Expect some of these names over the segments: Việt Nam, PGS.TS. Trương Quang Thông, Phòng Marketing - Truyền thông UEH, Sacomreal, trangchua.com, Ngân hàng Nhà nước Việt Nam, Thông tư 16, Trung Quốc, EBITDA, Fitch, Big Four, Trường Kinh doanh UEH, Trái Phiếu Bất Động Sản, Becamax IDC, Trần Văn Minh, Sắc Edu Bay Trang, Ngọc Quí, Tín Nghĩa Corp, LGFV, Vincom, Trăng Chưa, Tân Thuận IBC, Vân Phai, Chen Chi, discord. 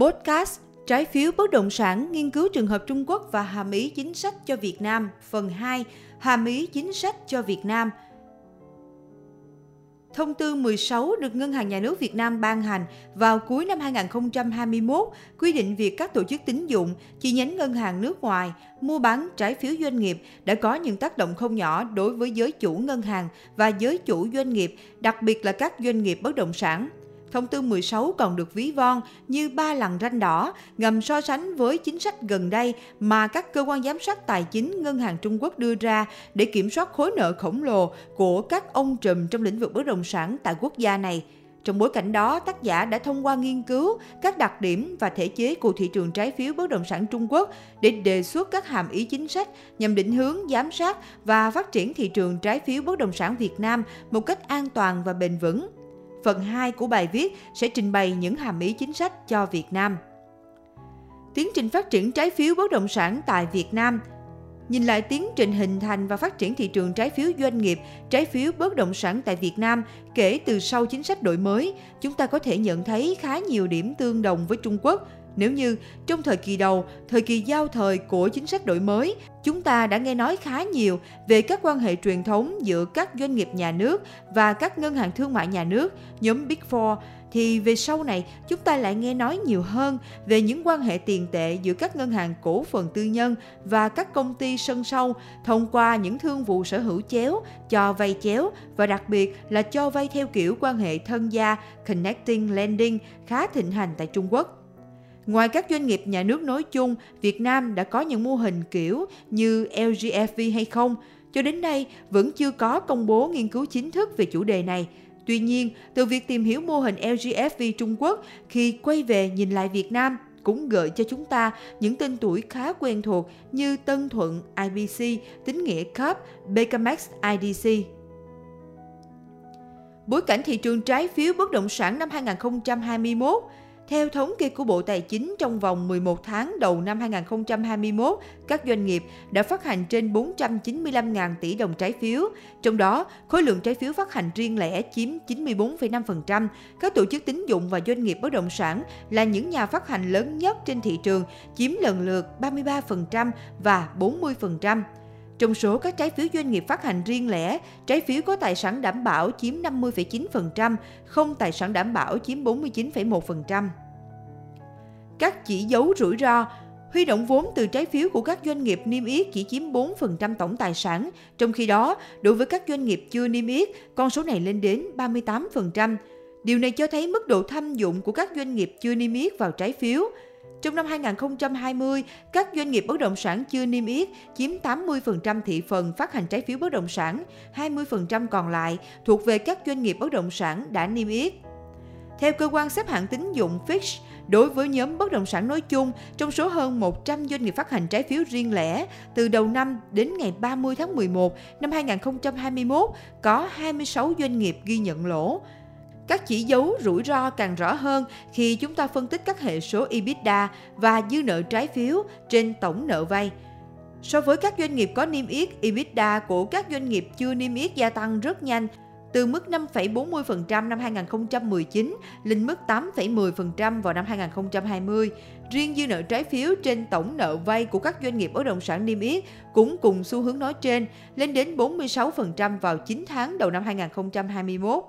Podcast Trái phiếu bất động sản nghiên cứu trường hợp Trung Quốc và hàm ý chính sách cho Việt Nam. Phần 2. Hàm ý chính sách cho Việt Nam. Thông tư 16 được Ngân hàng Nhà nước Việt Nam ban hành vào cuối năm 2021 quy định việc các tổ chức tín dụng, chi nhánh ngân hàng nước ngoài mua bán trái phiếu doanh nghiệp đã có những tác động không nhỏ đối với giới chủ ngân hàng và giới chủ doanh nghiệp, đặc biệt là các doanh nghiệp bất động sản. Thông tư 16 còn được ví von như ba lằn ranh đỏ ngầm so sánh với chính sách gần đây mà các cơ quan giám sát tài chính ngân hàng Trung Quốc đưa ra để kiểm soát khối nợ khổng lồ của các ông trùm trong lĩnh vực bất động sản tại quốc gia này. Trong bối cảnh đó, tác giả đã thông qua nghiên cứu các đặc điểm và thể chế của thị trường trái phiếu bất động sản Trung Quốc để đề xuất các hàm ý chính sách nhằm định hướng, giám sát và phát triển thị trường trái phiếu bất động sản Việt Nam một cách an toàn và bền vững. Phần 2 của bài viết sẽ trình bày những hàm ý chính sách cho Việt Nam. Tiến trình phát triển trái phiếu bất động sản tại Việt Nam. Nhìn lại tiến trình hình thành và phát triển thị trường trái phiếu doanh nghiệp, trái phiếu bất động sản tại Việt Nam kể từ sau chính sách đổi mới, chúng ta có thể nhận thấy khá nhiều điểm tương đồng với Trung Quốc. Nếu như trong thời kỳ đầu, thời kỳ giao thời của chính sách đổi mới, chúng ta đã nghe nói khá nhiều về các quan hệ truyền thống giữa các doanh nghiệp nhà nước và các ngân hàng thương mại nhà nước, nhóm Big Four, thì về sau này chúng ta lại nghe nói nhiều hơn về những quan hệ tiền tệ giữa các ngân hàng cổ phần tư nhân và các công ty sân sau thông qua những thương vụ sở hữu chéo, cho vay chéo và đặc biệt là cho vay theo kiểu quan hệ thân gia Connecting Lending khá thịnh hành tại Trung Quốc. Ngoài các doanh nghiệp nhà nước nói chung, Việt Nam đã có những mô hình kiểu như LGFV hay không? Cho đến nay, vẫn chưa có công bố nghiên cứu chính thức về chủ đề này. Tuy nhiên, từ việc tìm hiểu mô hình LGFV Trung Quốc, khi quay về nhìn lại Việt Nam, cũng gợi cho chúng ta những tên tuổi khá quen thuộc như Tân Thuận IBC, Tín Nghĩa Corp, Becamax IDC. Bối cảnh thị trường trái phiếu bất động sản năm 2021. Theo thống kê của Bộ Tài chính, trong vòng 11 tháng đầu năm 2021, các doanh nghiệp đã phát hành trên 495.000 tỷ đồng trái phiếu. Trong đó, khối lượng trái phiếu phát hành riêng lẻ chiếm 94,5%. Các tổ chức tín dụng và doanh nghiệp bất động sản là những nhà phát hành lớn nhất trên thị trường, chiếm lần lượt 33% và 40%. Trong số các trái phiếu doanh nghiệp phát hành riêng lẻ, trái phiếu có tài sản đảm bảo chiếm 50,9%, không tài sản đảm bảo chiếm 49,1%. Các chỉ dấu rủi ro. Huy động vốn từ trái phiếu của các doanh nghiệp niêm yết chỉ chiếm 4% tổng tài sản, trong khi đó, đối với các doanh nghiệp chưa niêm yết, con số này lên đến 38%. Điều này cho thấy mức độ tham dụng của các doanh nghiệp chưa niêm yết vào trái phiếu. Trong năm 2020, các doanh nghiệp bất động sản chưa niêm yết chiếm 80% thị phần phát hành trái phiếu bất động sản, 20% còn lại thuộc về các doanh nghiệp bất động sản đã niêm yết. Theo cơ quan xếp hạng tín dụng Fitch, đối với nhóm bất động sản nói chung, trong số hơn 100 doanh nghiệp phát hành trái phiếu riêng lẻ, từ đầu năm đến ngày 30 tháng 11 năm 2021, có 26 doanh nghiệp ghi nhận lỗ. Các chỉ dấu rủi ro càng rõ hơn khi chúng ta phân tích các hệ số EBITDA và dư nợ trái phiếu trên tổng nợ vay. So với các doanh nghiệp có niêm yết, EBITDA của các doanh nghiệp chưa niêm yết gia tăng rất nhanh, từ mức 5,40% năm 2019 lên mức 8,10% vào năm 2020. Riêng dư nợ trái phiếu trên tổng nợ vay của các doanh nghiệp bất động sản niêm yết cũng cùng xu hướng nói trên, lên đến 46% vào 9 tháng đầu năm 2021.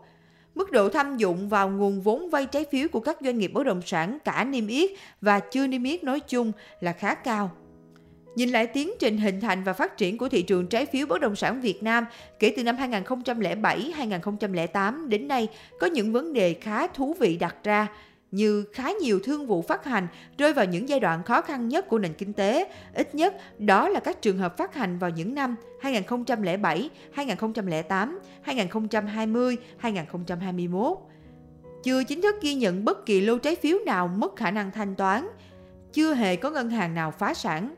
Mức độ tham dụng vào nguồn vốn vay trái phiếu của các doanh nghiệp bất động sản cả niêm yết và chưa niêm yết nói chung là khá cao. Nhìn lại tiến trình hình thành và phát triển của thị trường trái phiếu bất động sản Việt Nam kể từ năm 2007-2008 đến nay, có những vấn đề khá thú vị đặt ra, như khá nhiều thương vụ phát hành rơi vào những giai đoạn khó khăn nhất của nền kinh tế, ít nhất đó là các trường hợp phát hành vào những năm 2007, 2008, 2020, 2021. Chưa chính thức ghi nhận bất kỳ lô trái phiếu nào mất khả năng thanh toán, chưa hề có ngân hàng nào phá sản.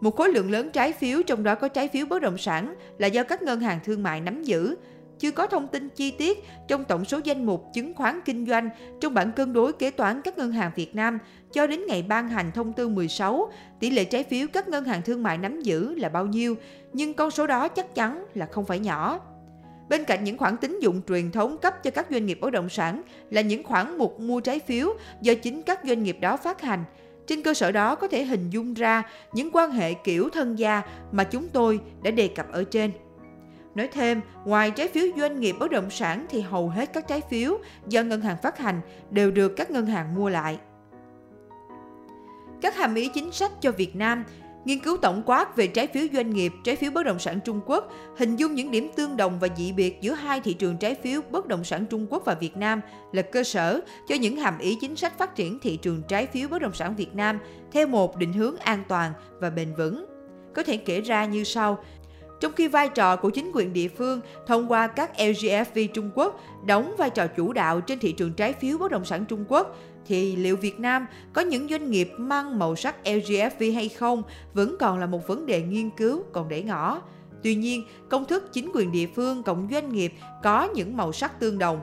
Một khối lượng lớn trái phiếu, trong đó có trái phiếu bất động sản, là do các ngân hàng thương mại nắm giữ. Chưa có thông tin chi tiết trong tổng số danh mục chứng khoán kinh doanh trong bảng cân đối kế toán các ngân hàng Việt Nam cho đến ngày ban hành thông tư 16, tỷ lệ trái phiếu các ngân hàng thương mại nắm giữ là bao nhiêu, nhưng con số đó chắc chắn là không phải nhỏ. Bên cạnh những khoản tín dụng truyền thống cấp cho các doanh nghiệp bất động sản là những khoản mục mua trái phiếu do chính các doanh nghiệp đó phát hành. Trên cơ sở đó có thể hình dung ra những quan hệ kiểu thân gia mà chúng tôi đã đề cập ở trên. Nói thêm, ngoài trái phiếu doanh nghiệp bất động sản thì hầu hết các trái phiếu do ngân hàng phát hành đều được các ngân hàng mua lại. Các hàm ý chính sách cho Việt Nam. Nghiên cứu tổng quát về trái phiếu doanh nghiệp, trái phiếu bất động sản Trung Quốc, hình dung những điểm tương đồng và dị biệt giữa hai thị trường trái phiếu bất động sản Trung Quốc và Việt Nam là cơ sở cho những hàm ý chính sách phát triển thị trường trái phiếu bất động sản Việt Nam theo một định hướng an toàn và bền vững. Có thể kể ra như sau. Trong khi vai trò của chính quyền địa phương thông qua các LGFV Trung Quốc đóng vai trò chủ đạo trên thị trường trái phiếu bất động sản Trung Quốc, thì liệu Việt Nam có những doanh nghiệp mang màu sắc LGFV hay không vẫn còn là một vấn đề nghiên cứu còn để ngỏ. Tuy nhiên, công thức chính quyền địa phương cộng doanh nghiệp có những màu sắc tương đồng.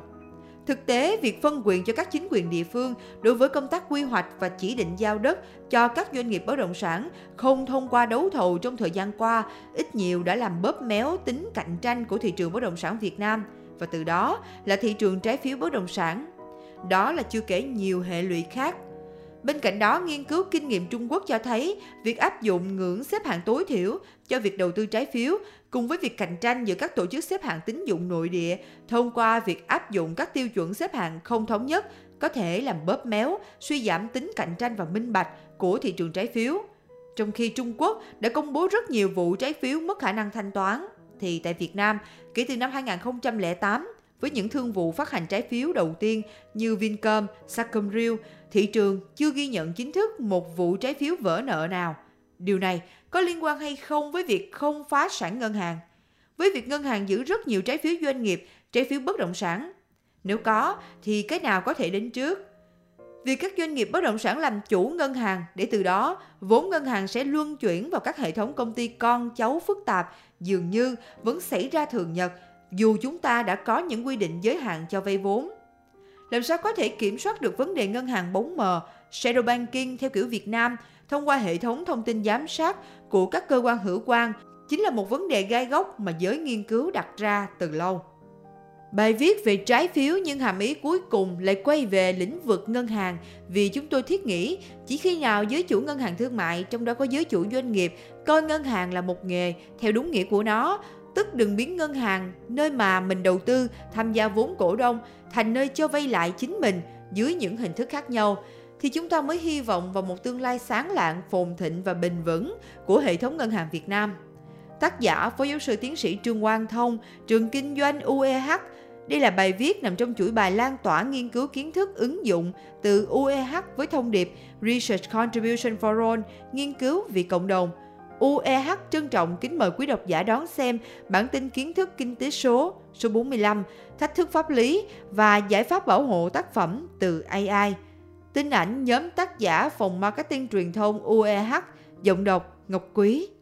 Thực tế, việc phân quyền cho các chính quyền địa phương đối với công tác quy hoạch và chỉ định giao đất cho các doanh nghiệp bất động sản không thông qua đấu thầu trong thời gian qua ít nhiều đã làm bóp méo tính cạnh tranh của thị trường bất động sản Việt Nam và từ đó là thị trường trái phiếu bất động sản. Đó là chưa kể nhiều hệ lụy khác. Bên cạnh đó, nghiên cứu kinh nghiệm Trung Quốc cho thấy việc áp dụng ngưỡng xếp hạng tối thiểu cho việc đầu tư trái phiếu cùng với việc cạnh tranh giữa các tổ chức xếp hạng tín dụng nội địa thông qua việc áp dụng các tiêu chuẩn xếp hạng không thống nhất có thể làm bóp méo, suy giảm tính cạnh tranh và minh bạch của thị trường trái phiếu. Trong khi Trung Quốc đã công bố rất nhiều vụ trái phiếu mất khả năng thanh toán, thì tại Việt Nam, kể từ năm 2008, với những thương vụ phát hành trái phiếu đầu tiên như Vincom, Sacomreal, thị trường chưa ghi nhận chính thức một vụ trái phiếu vỡ nợ nào. Điều này có liên quan hay không với việc không phá sản ngân hàng? Với việc ngân hàng giữ rất nhiều trái phiếu doanh nghiệp, trái phiếu bất động sản, nếu có thì cái nào có thể đến trước? Việc các doanh nghiệp bất động sản làm chủ ngân hàng để từ đó vốn ngân hàng sẽ luân chuyển vào các hệ thống công ty con cháu phức tạp dường như vẫn xảy ra thường nhật, dù chúng ta đã có những quy định giới hạn cho vay vốn. Làm sao có thể kiểm soát được vấn đề ngân hàng bóng mờ, shadow banking theo kiểu Việt Nam thông qua hệ thống thông tin giám sát của các cơ quan hữu quan chính là một vấn đề gai góc mà giới nghiên cứu đặt ra từ lâu. Bài viết về trái phiếu nhưng hàm ý cuối cùng lại quay về lĩnh vực ngân hàng vì chúng tôi thiết nghĩ chỉ khi nào giới chủ ngân hàng thương mại, trong đó có giới chủ doanh nghiệp, coi ngân hàng là một nghề theo đúng nghĩa của nó, tức đừng biến ngân hàng, nơi mà mình đầu tư, tham gia vốn cổ đông, thành nơi cho vay lại chính mình dưới những hình thức khác nhau, thì chúng ta mới hy vọng vào một tương lai sáng lạng, phồn thịnh và bền vững của hệ thống ngân hàng Việt Nam. Tác giả Phó Giáo sư Tiến sĩ Trương Quang Thông, Trường Kinh doanh UEH. Đây là bài viết nằm trong chuỗi bài lan tỏa nghiên cứu kiến thức ứng dụng từ UEH với thông điệp Research Contribution for All, nghiên cứu vì cộng đồng. UEH trân trọng kính mời quý độc giả đón xem bản tin kiến thức kinh tế số, số 45, thách thức pháp lý và giải pháp bảo hộ tác phẩm từ AI. Tin ảnh nhóm tác giả Phòng Marketing Truyền thông UEH, giọng đọc Ngọc Quí.